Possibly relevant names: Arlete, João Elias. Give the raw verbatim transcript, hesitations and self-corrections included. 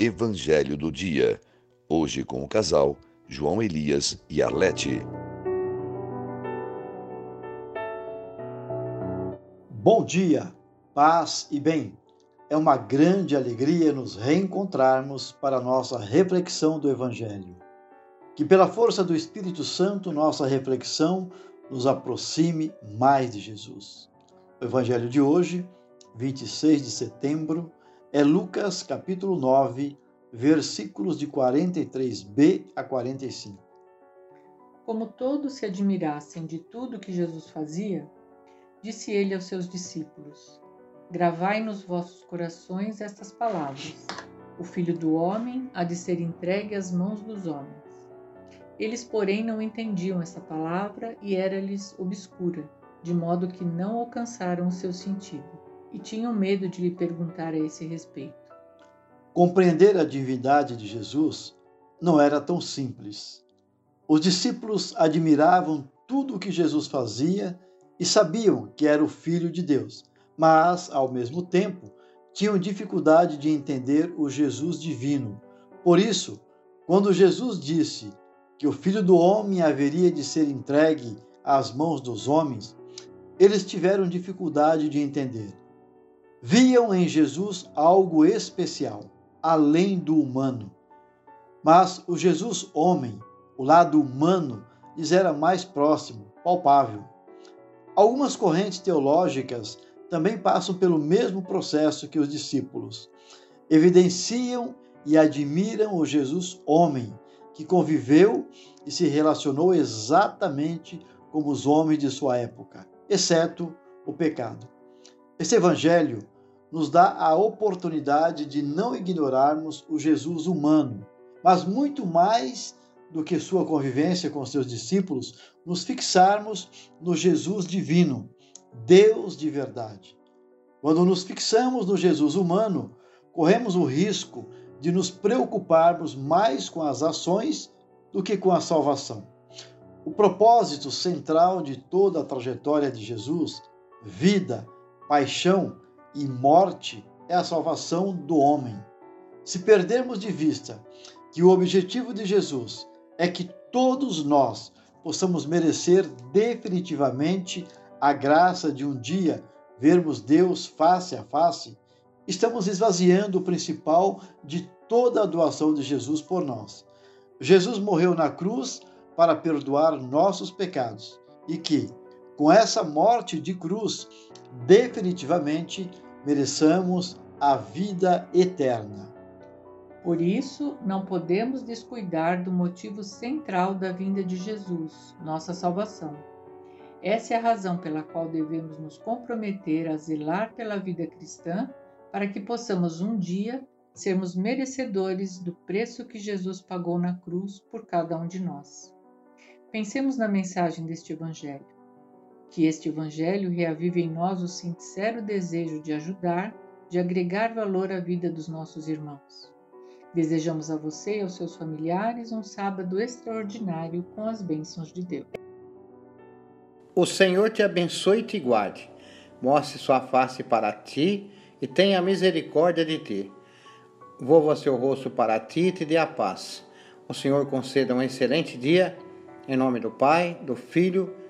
Evangelho do Dia, hoje com o casal João Elias e Arlete. Bom dia, paz e bem. É uma grande alegria nos reencontrarmos para a nossa reflexão do Evangelho. Que pela força do Espírito Santo, nossa reflexão nos aproxime mais de Jesus. O Evangelho de hoje, vinte e seis de setembro, é Lucas capítulo nove, versículos de quarenta e três b a quarenta e cinco. Como todos se admirassem de tudo que Jesus fazia, disse ele aos seus discípulos: gravai nos vossos corações estas palavras. O Filho do Homem há de ser entregue às mãos dos homens. Eles, porém, não entendiam essa palavra e era-lhes obscura, de modo que não alcançaram o seu sentido, e tinham medo de lhe perguntar a esse respeito. Compreender a divindade de Jesus não era tão simples. Os discípulos admiravam tudo o que Jesus fazia e sabiam que era o Filho de Deus, mas, ao mesmo tempo, tinham dificuldade de entender o Jesus divino. Por isso, quando Jesus disse que o Filho do Homem haveria de ser entregue às mãos dos homens, eles tiveram dificuldade de entender. Viam em Jesus algo especial, além do humano. Mas o Jesus homem, o lado humano, lhes era mais próximo, palpável. Algumas correntes teológicas também passam pelo mesmo processo que os discípulos. Evidenciam e admiram o Jesus homem, que conviveu e se relacionou exatamente como os homens de sua época, exceto o pecado. Esse evangelho nos dá a oportunidade de não ignorarmos o Jesus humano, mas muito mais do que sua convivência com seus discípulos, nos fixarmos no Jesus divino, Deus de verdade. Quando nos fixamos no Jesus humano, corremos o risco de nos preocuparmos mais com as ações do que com a salvação. O propósito central de toda a trajetória de Jesus, vida, paixão e morte, é a salvação do homem. Se perdermos de vista que o objetivo de Jesus é que todos nós possamos merecer definitivamente a graça de um dia vermos Deus face a face, estamos esvaziando o principal de toda a doação de Jesus por nós. Jesus morreu na cruz para perdoar nossos pecados e que, com essa morte de cruz, definitivamente mereçamos a vida eterna. Por isso, não podemos descuidar do motivo central da vinda de Jesus, nossa salvação. Essa é a razão pela qual devemos nos comprometer a zelar pela vida cristã, para que possamos um dia sermos merecedores do preço que Jesus pagou na cruz por cada um de nós. Pensemos na mensagem deste Evangelho. Que este Evangelho reavive em nós o sincero desejo de ajudar, de agregar valor à vida dos nossos irmãos. Desejamos a você e aos seus familiares um sábado extraordinário com as bênçãos de Deus. O Senhor te abençoe e te guarde, mostre sua face para ti e tenha misericórdia de ti. Volva seu rosto para ti e te dê a paz. O Senhor conceda um excelente dia, em nome do Pai, do Filho